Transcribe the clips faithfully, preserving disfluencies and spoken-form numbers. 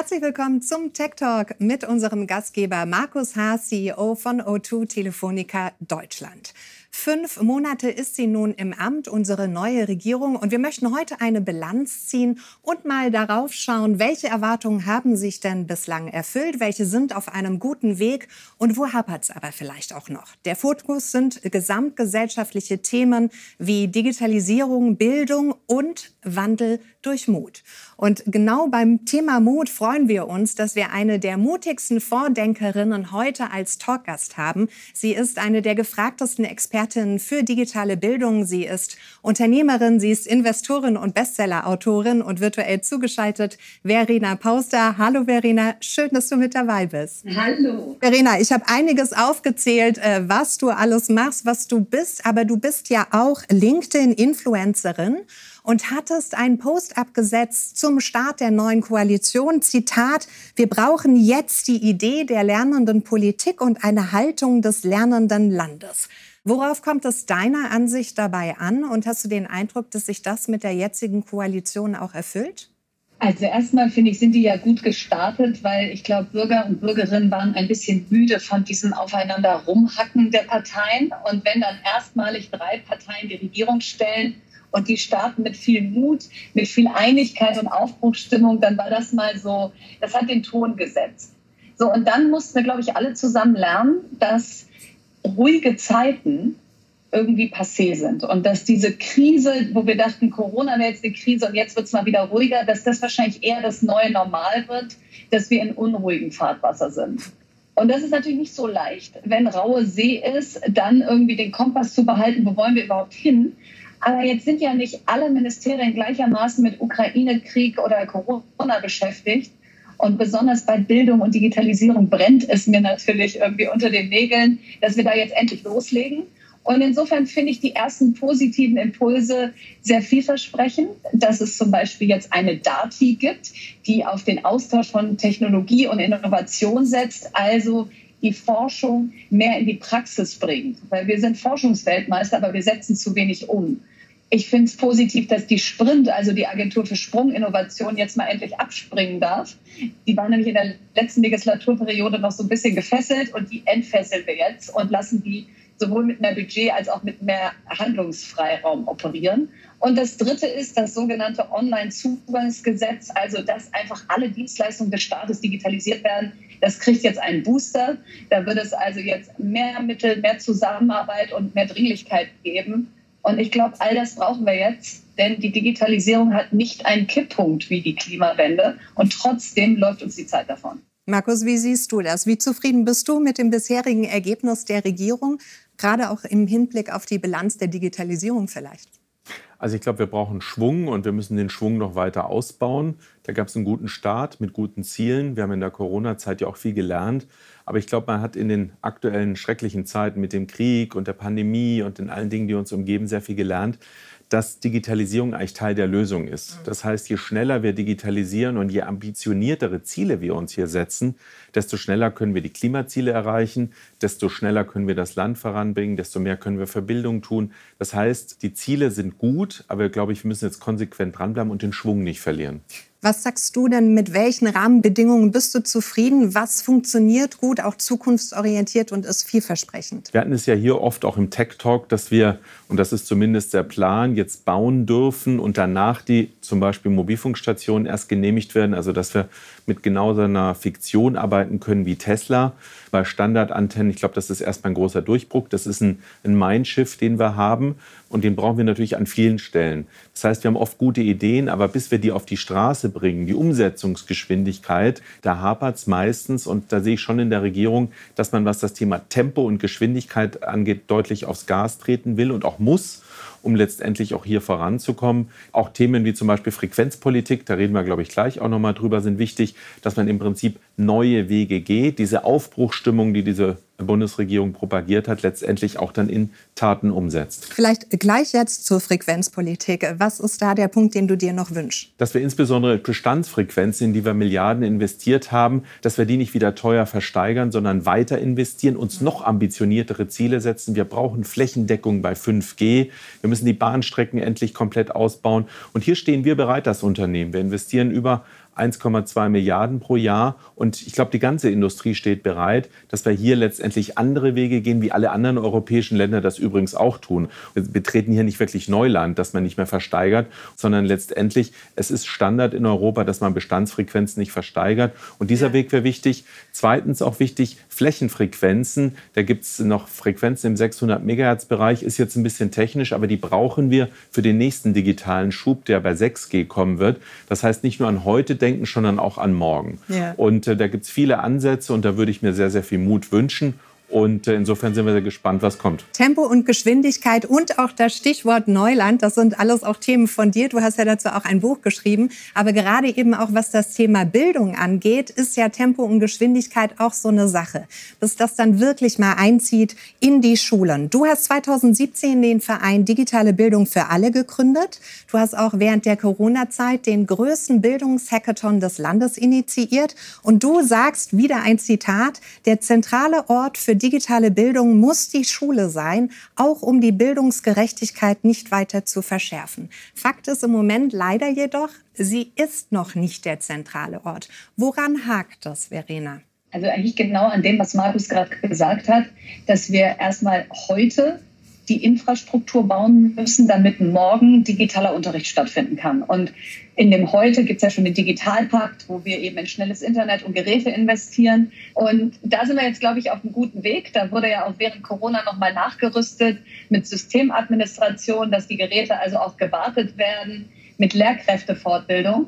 Herzlich willkommen zum Tech Talk mit unserem Gastgeber Markus Haas, C E O von O zwei Telefonica Deutschland. Fünf Monate ist sie nun im Amt, unsere neue Regierung. Und wir möchten heute eine Bilanz ziehen und mal darauf schauen, welche Erwartungen haben sich denn bislang erfüllt, welche sind auf einem guten Weg und wo hapert es aber vielleicht auch noch. Der Fokus sind gesamtgesellschaftliche Themen wie Digitalisierung, Bildung und Wandel durch Mut. Und genau beim Thema Mut freuen wir uns, dass wir eine der mutigsten Vordenkerinnen heute als Talkgast haben. Sie ist eine der gefragtesten Experten für digitale Bildung. Sie ist Unternehmerin, sie ist Investorin und Bestseller-Autorin und virtuell zugeschaltet Verena Pauster. Hallo Verena, schön, dass du mit dabei bist. Hallo. Verena, ich habe einiges aufgezählt, was du alles machst, was du bist, aber du bist ja auch LinkedIn-Influencerin und hattest einen Post abgesetzt zum Start der neuen Koalition. Zitat, wir brauchen jetzt die Idee der lernenden Politik und eine Haltung des lernenden Landes. Worauf kommt es deiner Ansicht dabei an und hast du den Eindruck, dass sich das mit der jetzigen Koalition auch erfüllt? Also erstmal finde ich, sind die ja gut gestartet, weil ich glaube, Bürger und Bürgerinnen waren ein bisschen müde von diesem aufeinander rumhacken der Parteien. Und wenn dann erstmalig drei Parteien die Regierung stellen und die starten mit viel Mut, mit viel Einigkeit und Aufbruchsstimmung, dann war das mal so, das hat den Ton gesetzt. So, und dann mussten wir, glaube ich, alle zusammen lernen, dass ruhige Zeiten irgendwie passé sind und dass diese Krise, wo wir dachten, Corona wäre jetzt eine Krise und jetzt wird es mal wieder ruhiger, dass das wahrscheinlich eher das neue Normal wird, dass wir in unruhigem Fahrtwasser sind. Und das ist natürlich nicht so leicht, wenn raue See ist, dann irgendwie den Kompass zu behalten, wo wollen wir überhaupt hin? Aber jetzt sind ja nicht alle Ministerien gleichermaßen mit Ukraine-Krieg oder Corona beschäftigt. Und besonders bei Bildung und Digitalisierung brennt es mir natürlich irgendwie unter den Nägeln, dass wir da jetzt endlich loslegen. Und insofern finde ich die ersten positiven Impulse sehr vielversprechend, dass es zum Beispiel jetzt eine D A T I gibt, die auf den Austausch von Technologie und Innovation setzt, also die Forschung mehr in die Praxis bringt. Weil wir sind Forschungsweltmeister, aber wir setzen zu wenig um. Ich finde es positiv, dass die Sprint, also die Agentur für Sprunginnovation, jetzt mal endlich abspringen darf. Die waren nämlich in der letzten Legislaturperiode noch so ein bisschen gefesselt und die entfesseln wir jetzt und lassen die sowohl mit mehr Budget als auch mit mehr Handlungsfreiraum operieren. Und das Dritte ist das sogenannte Online-Zugangsgesetz, also dass einfach alle Dienstleistungen des Staates digitalisiert werden. Das kriegt jetzt einen Booster. Da wird es also jetzt mehr Mittel, mehr Zusammenarbeit und mehr Dringlichkeit geben. Und ich glaube, all das brauchen wir jetzt, denn die Digitalisierung hat nicht einen Kipppunkt wie die Klimawende und trotzdem läuft uns die Zeit davon. Markus, wie siehst du das? Wie zufrieden bist du mit dem bisherigen Ergebnis der Regierung, gerade auch im Hinblick auf die Bilanz der Digitalisierung vielleicht? Also ich glaube, wir brauchen Schwung und wir müssen den Schwung noch weiter ausbauen. Da gab es einen guten Start mit guten Zielen. Wir haben in der Corona-Zeit ja auch viel gelernt. Aber ich glaube, man hat in den aktuellen schrecklichen Zeiten mit dem Krieg und der Pandemie und in allen Dingen, die uns umgeben, sehr viel gelernt, dass Digitalisierung eigentlich Teil der Lösung ist. Das heißt, je schneller wir digitalisieren und je ambitioniertere Ziele wir uns hier setzen, desto schneller können wir die Klimaziele erreichen, desto schneller können wir das Land voranbringen, desto mehr können wir für Bildung tun. Das heißt, die Ziele sind gut, aber ich glaube, wir müssen jetzt konsequent dranbleiben und den Schwung nicht verlieren. Was sagst du denn, mit welchen Rahmenbedingungen bist du zufrieden? Was funktioniert gut, auch zukunftsorientiert und ist vielversprechend? Wir hatten es ja hier oft auch im Tech-Talk, dass wir, und das ist zumindest der Plan, jetzt bauen dürfen und danach die zum Beispiel Mobilfunkstationen erst genehmigt werden. Also dass wir mit genau so einer Fiktion arbeiten können wie Tesla. Bei Standardantennen, ich glaube, das ist erstmal ein großer Durchbruch. Das ist ein, ein Mindshift, den wir haben und den brauchen wir natürlich an vielen Stellen. Das heißt, wir haben oft gute Ideen, aber bis wir die auf die Straße bringen, die Umsetzungsgeschwindigkeit, da hapert es meistens und da sehe ich schon in der Regierung, dass man, was das Thema Tempo und Geschwindigkeit angeht, deutlich aufs Gas treten will und auch muss, um letztendlich auch hier voranzukommen. Auch Themen wie zum Beispiel Frequenzpolitik, da reden wir, glaube ich, gleich auch nochmal drüber, sind wichtig, dass man im Prinzip neue Wege geht, diese Aufbruchsstimmung, die diese Bundesregierung propagiert hat, letztendlich auch dann in Taten umsetzt. Vielleicht gleich jetzt zur Frequenzpolitik. Was ist da der Punkt, den du dir noch wünschst? Dass wir insbesondere Bestandsfrequenzen, in die wir Milliarden investiert haben, dass wir die nicht wieder teuer versteigern, sondern weiter investieren, uns noch ambitioniertere Ziele setzen. Wir brauchen Flächendeckung bei fünf G. Wir müssen die Bahnstrecken endlich komplett ausbauen. Und hier stehen wir bereit, das Unternehmen. Wir investieren über eins Komma zwei Milliarden pro Jahr. Und ich glaube, die ganze Industrie steht bereit, dass wir hier letztendlich andere Wege gehen, wie alle anderen europäischen Länder das übrigens auch tun. Wir treten hier nicht wirklich Neuland, dass man nicht mehr versteigert, sondern letztendlich, es ist Standard in Europa, dass man Bestandsfrequenzen nicht versteigert. Und dieser Weg wäre wichtig. Zweitens auch wichtig, Flächenfrequenzen. Da gibt es noch Frequenzen im sechshundert Megahertz-Bereich, ist jetzt ein bisschen technisch, aber die brauchen wir für den nächsten digitalen Schub, der bei sechs G kommen wird. Das heißt, nicht nur an heute denken, sondern auch an morgen. Ja. Und äh, da gibt es viele Ansätze und da würde ich mir sehr, sehr viel Mut wünschen. Und insofern sind wir sehr gespannt, was kommt. Tempo und Geschwindigkeit und auch das Stichwort Neuland, das sind alles auch Themen von dir. Du hast ja dazu auch ein Buch geschrieben. Aber gerade eben auch, was das Thema Bildung angeht, ist ja Tempo und Geschwindigkeit auch so eine Sache. Bis das dann wirklich mal einzieht in die Schulen. Du hast zweitausendsiebzehn den Verein Digitale Bildung für alle gegründet. Du hast auch während der Corona-Zeit den größten Bildungshackathon des Landes initiiert. Und du sagst, wieder ein Zitat, der zentrale Ort für digitale Bildung muss die Schule sein, auch um die Bildungsgerechtigkeit nicht weiter zu verschärfen. Fakt ist im Moment leider jedoch, sie ist noch nicht der zentrale Ort. Woran hakt das, Verena? Also eigentlich genau an dem, was Markus gerade gesagt hat, dass wir erstmal heute die Infrastruktur bauen müssen, damit morgen digitaler Unterricht stattfinden kann. Und in dem Heute gibt es ja schon den Digitalpakt, wo wir eben in schnelles Internet und Geräte investieren. Und da sind wir jetzt, glaube ich, auf einem guten Weg. Da wurde ja auch während Corona nochmal nachgerüstet mit Systemadministration, dass die Geräte also auch gewartet werden, mit Lehrkräftefortbildung.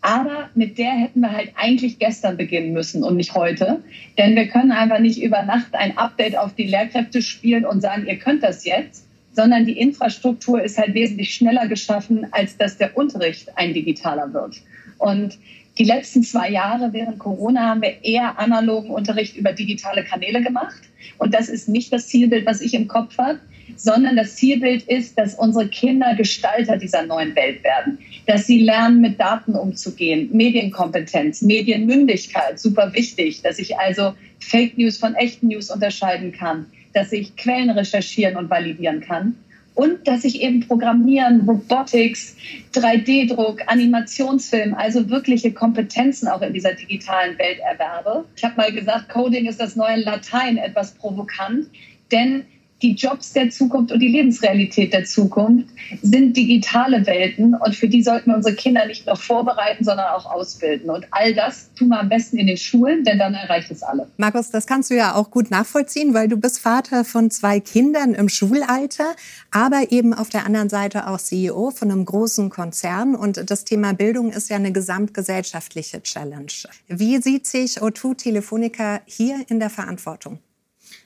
Aber mit der hätten wir halt eigentlich gestern beginnen müssen und nicht heute. Denn wir können einfach nicht über Nacht ein Update auf die Lehrkräfte spielen und sagen, ihr könnt das jetzt. Sondern die Infrastruktur ist halt wesentlich schneller geschaffen, als dass der Unterricht ein digitaler wird. Und die letzten zwei Jahre während Corona haben wir eher analogen Unterricht über digitale Kanäle gemacht. Und das ist nicht das Zielbild, was ich im Kopf habe, sondern das Zielbild ist, dass unsere Kinder Gestalter dieser neuen Welt werden. Dass sie lernen, mit Daten umzugehen, Medienkompetenz, Medienmündigkeit, super wichtig. Dass ich also Fake News von echten News unterscheiden kann. Dass ich Quellen recherchieren und validieren kann. Und dass ich eben Programmieren, Robotics, drei D Druck, Animationsfilm, also wirkliche Kompetenzen auch in dieser digitalen Welt erwerbe. Ich habe mal gesagt, Coding ist das neue Latein, etwas provokant, denn die Jobs der Zukunft und die Lebensrealität der Zukunft sind digitale Welten und für die sollten wir unsere Kinder nicht nur vorbereiten, sondern auch ausbilden. Und all das tun wir am besten in den Schulen, denn dann erreicht es alle. Markus, das kannst du ja auch gut nachvollziehen, weil du bist Vater von zwei Kindern im Schulalter, aber eben auf der anderen Seite auch C E O von einem großen Konzern. Und das Thema Bildung ist ja eine gesamtgesellschaftliche Challenge. Wie sieht sich O zwei Telefonica hier in der Verantwortung?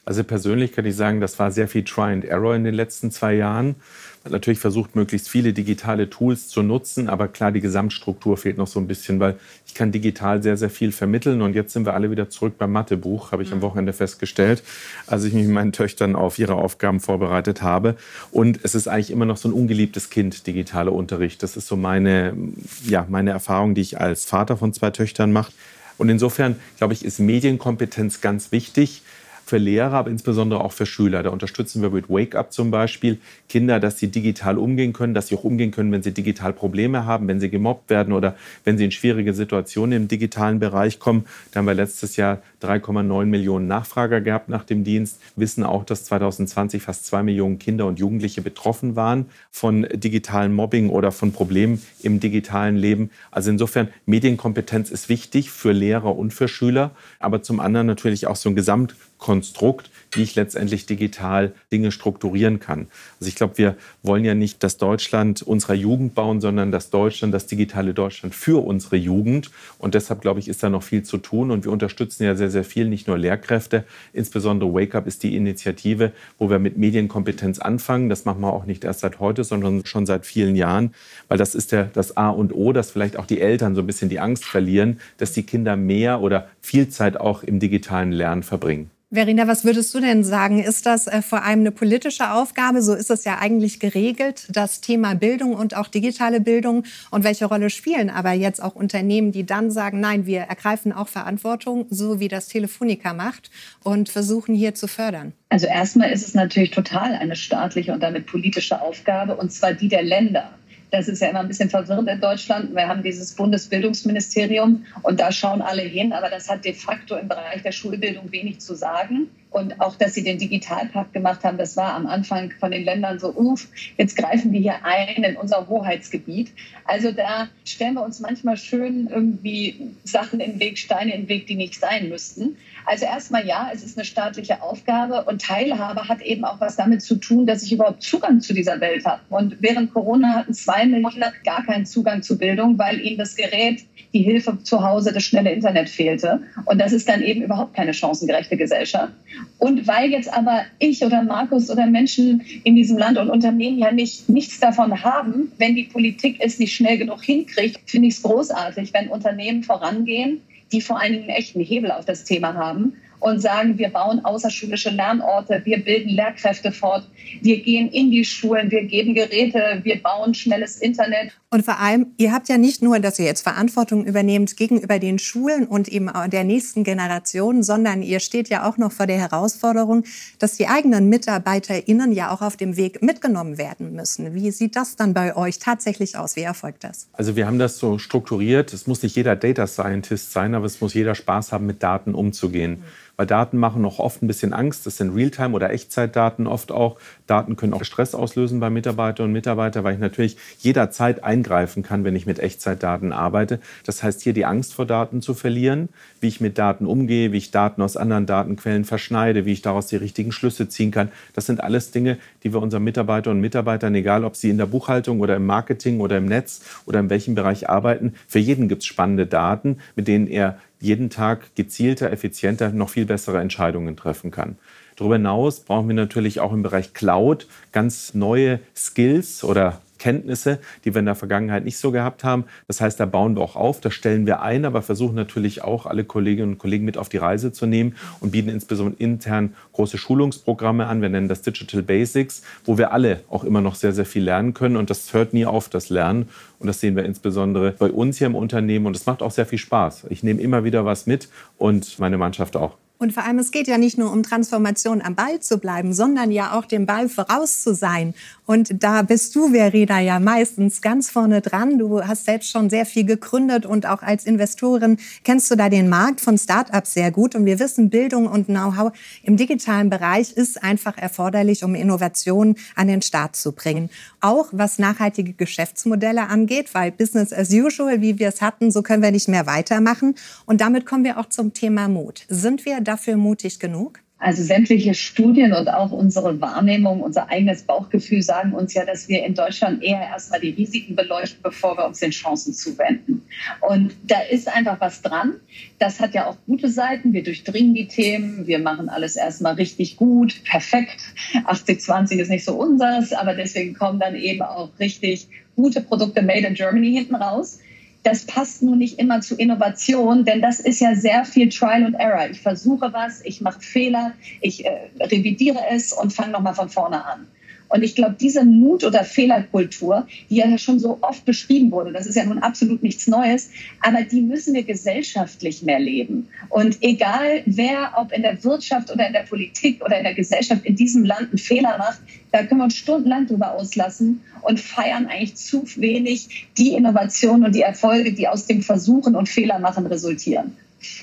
Also persönlich kann ich sagen, das war sehr viel Try and Error in den letzten zwei Jahren. Man hat natürlich versucht, möglichst viele digitale Tools zu nutzen, aber klar, die Gesamtstruktur fehlt noch so ein bisschen, weil ich kann digital sehr, sehr viel vermitteln und jetzt sind wir alle wieder zurück beim Mathebuch, habe ich mhm. am Wochenende festgestellt, als ich mich mit meinen Töchtern auf ihre Aufgaben vorbereitet habe. Und es ist eigentlich immer noch so ein ungeliebtes Kind, digitaler Unterricht. Das ist so meine, ja, meine Erfahrung, die ich als Vater von zwei Töchtern mache. Und insofern, glaube ich, ist Medienkompetenz ganz wichtig. Für Lehrer, aber insbesondere auch für Schüler. Da unterstützen wir mit Wake Up zum Beispiel Kinder, dass sie digital umgehen können, dass sie auch umgehen können, wenn sie digital Probleme haben, wenn sie gemobbt werden oder wenn sie in schwierige Situationen im digitalen Bereich kommen. Da haben wir letztes Jahr drei Komma neun Millionen Nachfrager gehabt nach dem Dienst. Wir wissen auch, dass zweitausendzwanzig fast zwei Millionen Kinder und Jugendliche betroffen waren von digitalem Mobbing oder von Problemen im digitalen Leben. Also insofern, Medienkompetenz ist wichtig für Lehrer und für Schüler, aber zum anderen natürlich auch so ein Gesamt Konstrukt, wie ich letztendlich digital Dinge strukturieren kann. Also ich glaube, wir wollen ja nicht das Deutschland unserer Jugend bauen, sondern das Deutschland, das digitale Deutschland für unsere Jugend. Und deshalb, glaube ich, ist da noch viel zu tun. Und wir unterstützen ja sehr, sehr viel, nicht nur Lehrkräfte. Insbesondere Wake Up ist die Initiative, wo wir mit Medienkompetenz anfangen. Das machen wir auch nicht erst seit heute, sondern schon seit vielen Jahren. Weil das ist ja das A und O, dass vielleicht auch die Eltern so ein bisschen die Angst verlieren, dass die Kinder mehr oder viel Zeit auch im digitalen Lernen verbringen. Verena, was würdest du denn sagen? Ist das vor allem eine politische Aufgabe? So ist es ja eigentlich geregelt, das Thema Bildung und auch digitale Bildung. Und welche Rolle spielen aber jetzt auch Unternehmen, die dann sagen, nein, wir ergreifen auch Verantwortung, so wie das Telefonica macht und versuchen hier zu fördern? Also erstmal ist es natürlich total eine staatliche und damit politische Aufgabe, und zwar die der Länder. Das ist ja immer ein bisschen verwirrend in Deutschland. Wir haben dieses Bundesbildungsministerium und da schauen alle hin, aber das hat de facto im Bereich der Schulbildung wenig zu sagen. Und auch, dass sie den Digitalpakt gemacht haben, das war am Anfang von den Ländern so, uff, jetzt greifen die hier ein in unser Hoheitsgebiet. Also da stellen wir uns manchmal schön irgendwie Sachen in den Weg, Steine in den Weg, die nicht sein müssten. Also erstmal ja, es ist eine staatliche Aufgabe und Teilhabe hat eben auch was damit zu tun, dass ich überhaupt Zugang zu dieser Welt habe. Und während Corona hatten zwei Millionen gar keinen Zugang zu Bildung, weil ihnen das Gerät, die Hilfe zu Hause, das schnelle Internet fehlte. Und das ist dann eben überhaupt keine chancengerechte Gesellschaft. Und weil jetzt aber ich oder Markus oder Menschen in diesem Land und Unternehmen ja nicht, nichts davon haben, wenn die Politik es nicht schnell genug hinkriegt, finde ich es großartig, wenn Unternehmen vorangehen, die vor allen Dingen einen echten Hebel auf das Thema haben und sagen, wir bauen außerschulische Lernorte, wir bilden Lehrkräfte fort, wir gehen in die Schulen, wir geben Geräte, wir bauen schnelles Internet. Und vor allem, ihr habt ja nicht nur, dass ihr jetzt Verantwortung übernehmt gegenüber den Schulen und eben der nächsten Generation, sondern ihr steht ja auch noch vor der Herausforderung, dass die eigenen MitarbeiterInnen ja auch auf dem Weg mitgenommen werden müssen. Wie sieht das dann bei euch tatsächlich aus? Wie erfolgt das? Also wir haben das so strukturiert, es muss nicht jeder Data Scientist sein, aber es muss jeder Spaß haben, mit Daten umzugehen. Mhm. Weil Daten machen auch oft ein bisschen Angst. Das sind Realtime- oder Echtzeitdaten oft auch. Daten können auch Stress auslösen bei Mitarbeiterinnen und Mitarbeitern, weil ich natürlich jederzeit eingreifen kann, wenn ich mit Echtzeitdaten arbeite. Das heißt hier die Angst vor Daten zu verlieren, wie ich mit Daten umgehe, wie ich Daten aus anderen Datenquellen verschneide, wie ich daraus die richtigen Schlüsse ziehen kann. Das sind alles Dinge, die wir unseren Mitarbeiterinnen und Mitarbeitern, egal ob sie in der Buchhaltung oder im Marketing oder im Netz oder in welchem Bereich arbeiten, für jeden gibt es spannende Daten, mit denen er jeden Tag gezielter, effizienter, noch viel bessere Entscheidungen treffen kann. Darüber hinaus brauchen wir natürlich auch im Bereich Cloud ganz neue Skills oder Kenntnisse, die wir in der Vergangenheit nicht so gehabt haben. Das heißt, da bauen wir auch auf, das stellen wir ein, aber versuchen natürlich auch, alle Kolleginnen und Kollegen mit auf die Reise zu nehmen und bieten insbesondere intern große Schulungsprogramme an. Wir nennen das Digital Basics, wo wir alle auch immer noch sehr, sehr viel lernen können. Und das hört nie auf, das Lernen. Und das sehen wir insbesondere bei uns hier im Unternehmen. Und es macht auch sehr viel Spaß. Ich nehme immer wieder was mit und meine Mannschaft auch. Und vor allem, es geht ja nicht nur um Transformation am Ball zu bleiben, sondern ja auch dem Ball voraus zu sein. Und da bist du, Verena, ja meistens ganz vorne dran. Du hast selbst schon sehr viel gegründet und auch als Investorin kennst du da den Markt von Start-ups sehr gut. Und wir wissen, Bildung und Know-how im digitalen Bereich ist einfach erforderlich, um Innovationen an den Start zu bringen. Auch was nachhaltige Geschäftsmodelle angeht, weil Business as usual, wie wir es hatten, so können wir nicht mehr weitermachen. Und damit kommen wir auch zum Thema Mut. Sind wir dafür mutig genug? Also sämtliche Studien und auch unsere Wahrnehmung, unser eigenes Bauchgefühl sagen uns ja, dass wir in Deutschland eher erstmal die Risiken beleuchten, bevor wir uns den Chancen zuwenden. Und da ist einfach was dran. Das hat ja auch gute Seiten. Wir durchdringen die Themen. Wir machen alles erstmal richtig gut, perfekt. achtzig zwanzig ist nicht so unseres, aber deswegen kommen dann eben auch richtig gute Produkte made in Germany hinten raus. Das passt nun nicht immer zu Innovation, denn das ist ja sehr viel Trial and Error. Ich versuche was, ich mache Fehler, ich äh, revidiere es und fange nochmal von vorne an. Und ich glaube, diese Mut- oder Fehlerkultur, die ja schon so oft beschrieben wurde, das ist ja nun absolut nichts Neues, aber die müssen wir gesellschaftlich mehr leben. Und egal wer, ob in der Wirtschaft oder in der Politik oder in der Gesellschaft in diesem Land einen Fehler macht, da können wir uns stundenlang drüber auslassen und feiern eigentlich zu wenig die Innovationen und die Erfolge, die aus dem Versuchen und Fehlermachen resultieren.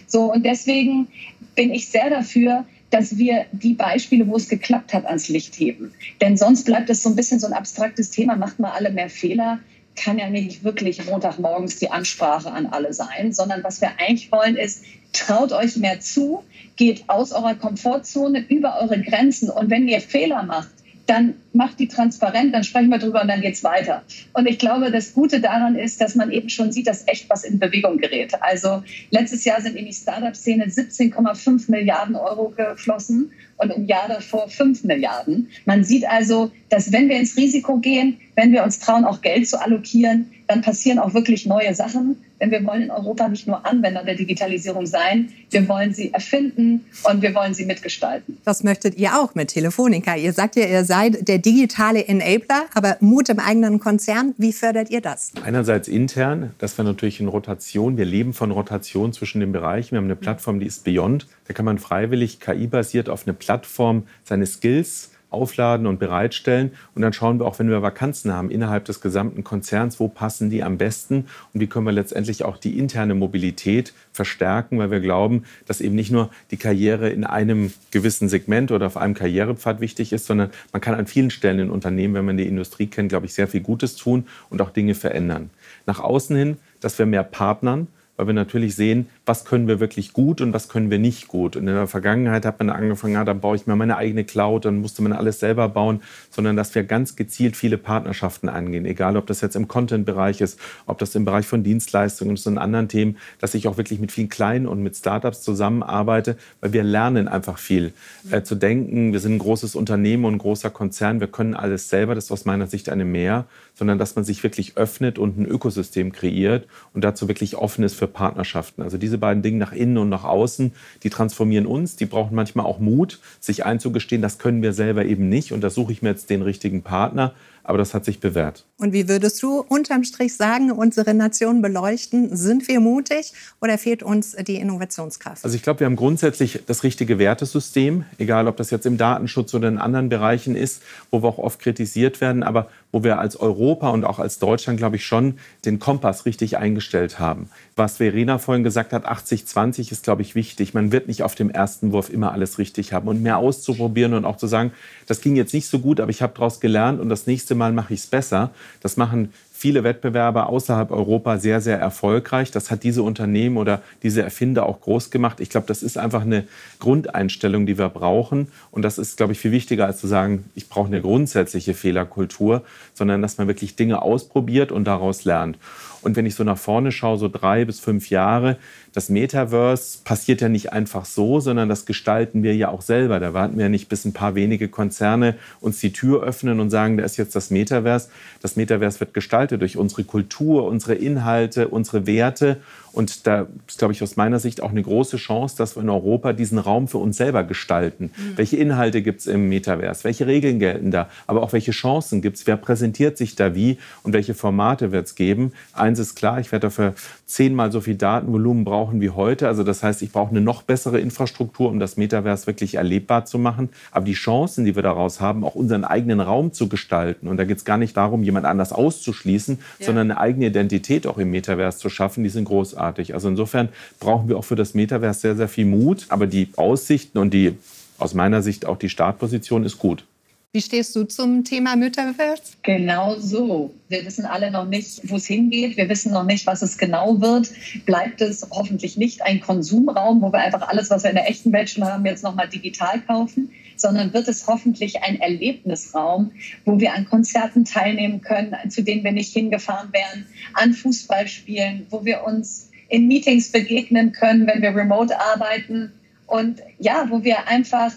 So, und deswegen bin ich sehr dafür, dass wir die Beispiele, wo es geklappt hat, ans Licht heben. Denn sonst bleibt es so ein bisschen so ein abstraktes Thema, macht mal alle mehr Fehler, kann ja nicht wirklich Montagmorgens die Ansprache an alle sein, sondern was wir eigentlich wollen ist, traut euch mehr zu, geht aus eurer Komfortzone, über eure Grenzen und wenn ihr Fehler macht, dann macht die transparent, dann sprechen wir drüber und dann geht's weiter. Und ich glaube, das Gute daran ist, dass man eben schon sieht, dass echt was in Bewegung gerät. Also letztes Jahr sind in die Startup-Szene siebzehn Komma fünf Milliarden Euro geflossen und im Jahr davor fünf Milliarden. Man sieht also, dass wenn wir ins Risiko gehen, wenn wir uns trauen, auch Geld zu allokieren, dann passieren auch wirklich neue Sachen. Denn wir wollen in Europa nicht nur Anwender der Digitalisierung sein, wir wollen sie erfinden und wir wollen sie mitgestalten. Das möchtet ihr auch mit Telefonica. Ihr sagt ja, ihr seid der digitale Enabler, aber Mut im eigenen Konzern, wie fördert ihr das? Einerseits intern, das war natürlich in Rotation. Wir leben von Rotation zwischen den Bereichen. Wir haben eine Plattform, die ist Beyond. Da kann man freiwillig K I-basiert auf eine Plattform seine Skills aufladen und bereitstellen. Und dann schauen wir auch, wenn wir Vakanzen haben, innerhalb des gesamten Konzerns, wo passen die am besten und wie können wir letztendlich auch die interne Mobilität verstärken, weil wir glauben, dass eben nicht nur die Karriere in einem gewissen Segment oder auf einem Karrierepfad wichtig ist, sondern man kann an vielen Stellen in Unternehmen, wenn man die Industrie kennt, glaube ich, sehr viel Gutes tun und auch Dinge verändern. Nach außen hin, dass wir mehr partnern, weil wir natürlich sehen, was können wir wirklich gut und was können wir nicht gut. Und in der Vergangenheit hat man angefangen, ja, dann baue ich mir meine eigene Cloud, dann musste man alles selber bauen, sondern dass wir ganz gezielt viele Partnerschaften angehen, egal ob das jetzt im Content-Bereich ist, ob das im Bereich von Dienstleistungen und so anderen Themen, dass ich auch wirklich mit vielen Kleinen und mit Startups zusammenarbeite, weil wir lernen einfach viel äh, zu denken. Wir sind ein großes Unternehmen und ein großer Konzern, wir können alles selber, das ist aus meiner Sicht eine Mehr, sondern dass man sich wirklich öffnet und ein Ökosystem kreiert und dazu wirklich offen ist für Partnerschaften. Also diese beiden Dinge nach innen und nach außen, die transformieren uns, die brauchen manchmal auch Mut, sich einzugestehen, das können wir selber eben nicht und da suche ich mir jetzt den richtigen Partner, aber das hat sich bewährt. Und wie würdest du unterm Strich sagen, unsere Nation beleuchten, sind wir mutig oder fehlt uns die Innovationskraft? Also ich glaube, wir haben grundsätzlich das richtige Wertesystem, egal ob das jetzt im Datenschutz oder in anderen Bereichen ist, wo wir auch oft kritisiert werden, aber wo wir als Europa und auch als Deutschland, glaube ich, schon den Kompass richtig eingestellt haben. Was Verena vorhin gesagt hat, achtzig zwanzig ist, glaube ich, wichtig. Man wird nicht auf dem ersten Wurf immer alles richtig haben und mehr auszuprobieren und auch zu sagen, das ging jetzt nicht so gut, aber ich habe daraus gelernt und das nächste Mal Mal mache ich es besser. Das machen viele Wettbewerber außerhalb Europa sehr, sehr erfolgreich. Das hat diese Unternehmen oder diese Erfinder auch groß gemacht. Ich glaube, das ist einfach eine Grundeinstellung, die wir brauchen. Und das ist, glaube ich, viel wichtiger, als zu sagen, ich brauche eine grundsätzliche Fehlerkultur, sondern dass man wirklich Dinge ausprobiert und daraus lernt. Und wenn ich so nach vorne schaue, so drei bis fünf Jahre, das Metaverse passiert ja nicht einfach so, sondern das gestalten wir ja auch selber. Da warten wir ja nicht, bis ein paar wenige Konzerne uns die Tür öffnen und sagen, da ist jetzt das Metaverse. Das Metaverse wird gestaltet durch unsere Kultur, unsere Inhalte, unsere Werte. Und da ist, glaube ich, aus meiner Sicht auch eine große Chance, dass wir in Europa diesen Raum für uns selber gestalten. Mhm. Welche Inhalte gibt es im Metaverse? Welche Regeln gelten da? Aber auch welche Chancen gibt es? Wer präsentiert sich da wie? Und welche Formate wird es geben? Eins ist klar, ich werde dafür zehnmal so viel Datenvolumen brauchen wie heute. Also das heißt, ich brauche eine noch bessere Infrastruktur, um das Metaverse wirklich erlebbar zu machen. Aber die Chancen, die wir daraus haben, auch unseren eigenen Raum zu gestalten. Und da geht es gar nicht darum, jemand anders auszuschließen, ja. sondern eine eigene Identität auch im Metaverse zu schaffen. Die sind großartig. Also insofern brauchen wir auch für das Metaverse sehr, sehr viel Mut. Aber die Aussichten und die, aus meiner Sicht auch die Startposition ist gut. Wie stehst du zum Thema Metaverse? Genau so. Wir wissen alle noch nicht, wo es hingeht. Wir wissen noch nicht, was es genau wird. Bleibt es hoffentlich nicht ein Konsumraum, wo wir einfach alles, was wir in der echten Welt schon haben, jetzt nochmal digital kaufen, sondern wird es hoffentlich ein Erlebnisraum, wo wir an Konzerten teilnehmen können, zu denen wir nicht hingefahren wären, an Fußballspielen, wo wir uns in Meetings begegnen können, wenn wir remote arbeiten und ja, wo wir einfach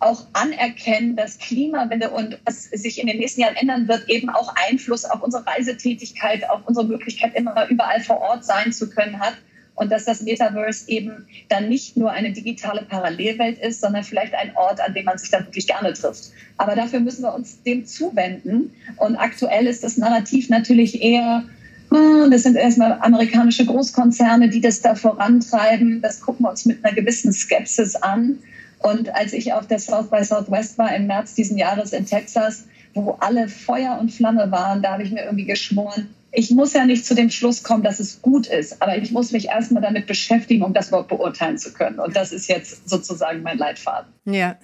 auch anerkennen, dass Klimawende und was sich in den nächsten Jahren ändern wird, eben auch Einfluss auf unsere Reisetätigkeit, auf unsere Möglichkeit, immer überall vor Ort sein zu können hat. Und dass das Metaverse eben dann nicht nur eine digitale Parallelwelt ist, sondern vielleicht ein Ort, an dem man sich dann wirklich gerne trifft. Aber dafür müssen wir uns dem zuwenden. Und aktuell ist das Narrativ natürlich eher, das sind erstmal amerikanische Großkonzerne, die das da vorantreiben. Das gucken wir uns mit einer gewissen Skepsis an. Und als ich auf der South by Southwest war im März diesen Jahres in Texas, wo alle Feuer und Flamme waren, da habe ich mir irgendwie geschworen, ich muss ja nicht zu dem Schluss kommen, dass es gut ist, aber ich muss mich erstmal damit beschäftigen, um das überhaupt beurteilen zu können. Und das ist jetzt sozusagen mein Leitfaden. Ja.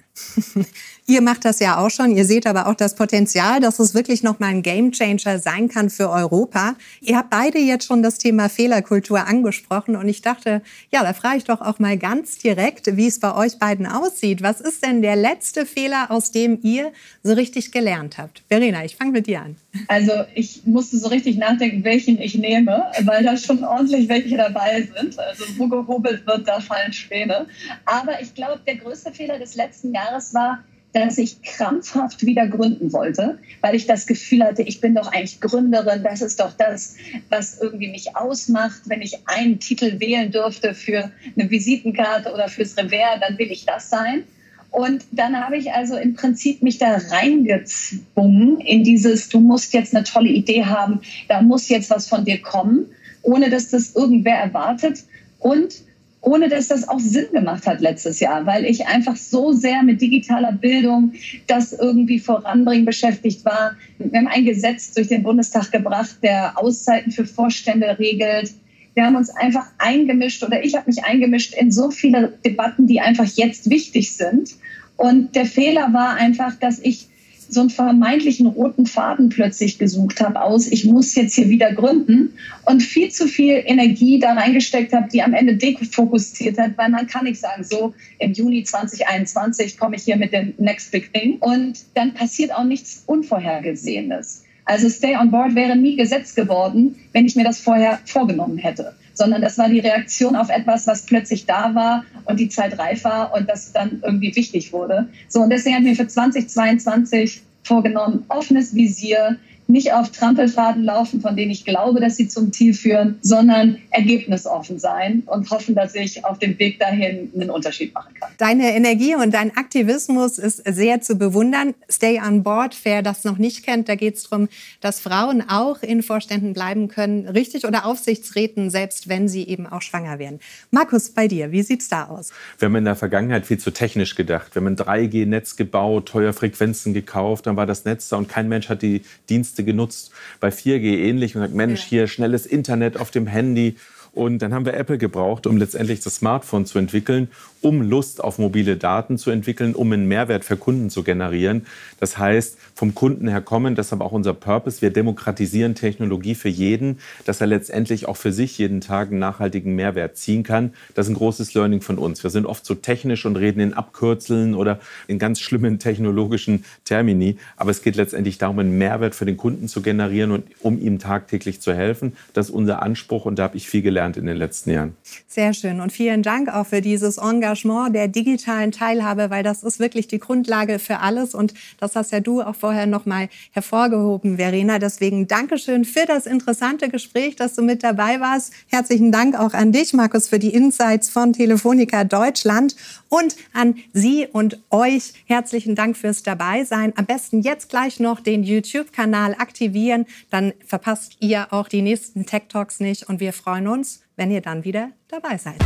Ihr macht das ja auch schon. Ihr seht aber auch das Potenzial, dass es wirklich nochmal ein Gamechanger sein kann für Europa. Ihr habt beide jetzt schon das Thema Fehlerkultur angesprochen. Und ich dachte, ja, da frage ich doch auch mal ganz direkt, wie es bei euch beiden aussieht. Was ist denn der letzte Fehler, aus dem ihr so richtig gelernt habt? Verena, ich fange mit dir an. Also ich musste so richtig nachdenken, welchen ich nehme, weil da schon ordentlich welche dabei sind. Also wo gehobelt wird, da fallen Späne. Aber ich glaube, der größte Fehler des letzten Jahres war, dass ich krampfhaft wieder gründen wollte, weil ich das Gefühl hatte, ich bin doch eigentlich Gründerin, das ist doch das, was irgendwie mich ausmacht. Wenn ich einen Titel wählen dürfte für eine Visitenkarte oder fürs Revers, dann will ich das sein. Und dann habe ich also im Prinzip mich da reingezwungen in dieses, du musst jetzt eine tolle Idee haben, da muss jetzt was von dir kommen, ohne dass das irgendwer erwartet. Und ohne dass das auch Sinn gemacht hat letztes Jahr, weil ich einfach so sehr mit digitaler Bildung, das irgendwie voranbringen, beschäftigt war. Wir haben ein Gesetz durch den Bundestag gebracht, der Auszeiten für Vorstände regelt. Wir haben uns einfach eingemischt oder ich habe mich eingemischt in so viele Debatten, die einfach jetzt wichtig sind. Und der Fehler war einfach, dass ich so einen vermeintlichen roten Faden plötzlich gesucht habe aus, ich muss jetzt hier wieder gründen und viel zu viel Energie da reingesteckt habe, die am Ende defokussiert hat, weil man kann nicht sagen, so im Juni zwanzig einundzwanzig komme ich hier mit dem Next Big Thing und dann passiert auch nichts Unvorhergesehenes. Also Stay on Board wäre nie Gesetz geworden, wenn ich mir das vorher vorgenommen hätte, sondern das war die Reaktion auf etwas, was plötzlich da war und die Zeit reif war und das dann irgendwie wichtig wurde. So, und deswegen haben wir für zweitausendzweiundzwanzig vorgenommen, offenes Visier, nicht auf Trampelfaden laufen, von denen ich glaube, dass sie zum Ziel führen, sondern ergebnisoffen sein und hoffen, dass ich auf dem Weg dahin einen Unterschied machen kann. Deine Energie und dein Aktivismus ist sehr zu bewundern. Stay on Board, wer das noch nicht kennt, da geht es darum, dass Frauen auch in Vorständen bleiben können, richtig, oder Aufsichtsräten, selbst wenn sie eben auch schwanger werden. Markus, bei dir, wie sieht es da aus? Wir haben in der Vergangenheit viel zu technisch gedacht. Wir haben ein drei G Netz gebaut, teuer Frequenzen gekauft, dann war das Netz da und kein Mensch hat die Dienste genutzt, bei vier G ähnlich und sagt, Mensch, hier schnelles Internet auf dem Handy. Und dann haben wir Apple gebraucht, um letztendlich das Smartphone zu entwickeln, um Lust auf mobile Daten zu entwickeln, um einen Mehrwert für Kunden zu generieren. Das heißt, vom Kunden her kommen, das ist aber auch unser Purpose, wir demokratisieren Technologie für jeden, dass er letztendlich auch für sich jeden Tag einen nachhaltigen Mehrwert ziehen kann. Das ist ein großes Learning von uns. Wir sind oft so technisch und reden in Abkürzeln oder in ganz schlimmen technologischen Termini. Aber es geht letztendlich darum, einen Mehrwert für den Kunden zu generieren und um ihm tagtäglich zu helfen. Das ist unser Anspruch und da habe ich viel gelernt in den letzten Jahren. Sehr schön und vielen Dank auch für dieses Engagement der digitalen Teilhabe, weil das ist wirklich die Grundlage für alles und das hast ja du auch vorher noch mal hervorgehoben, Verena. Deswegen Dankeschön für das interessante Gespräch, dass du mit dabei warst. Herzlichen Dank auch an dich, Markus, für die Insights von Telefonica Deutschland und an Sie und euch. Herzlichen Dank fürs Dabeisein. Am besten jetzt gleich noch den YouTube-Kanal aktivieren, dann verpasst ihr auch die nächsten Tech Talks nicht und wir freuen uns, wenn ihr dann wieder dabei seid.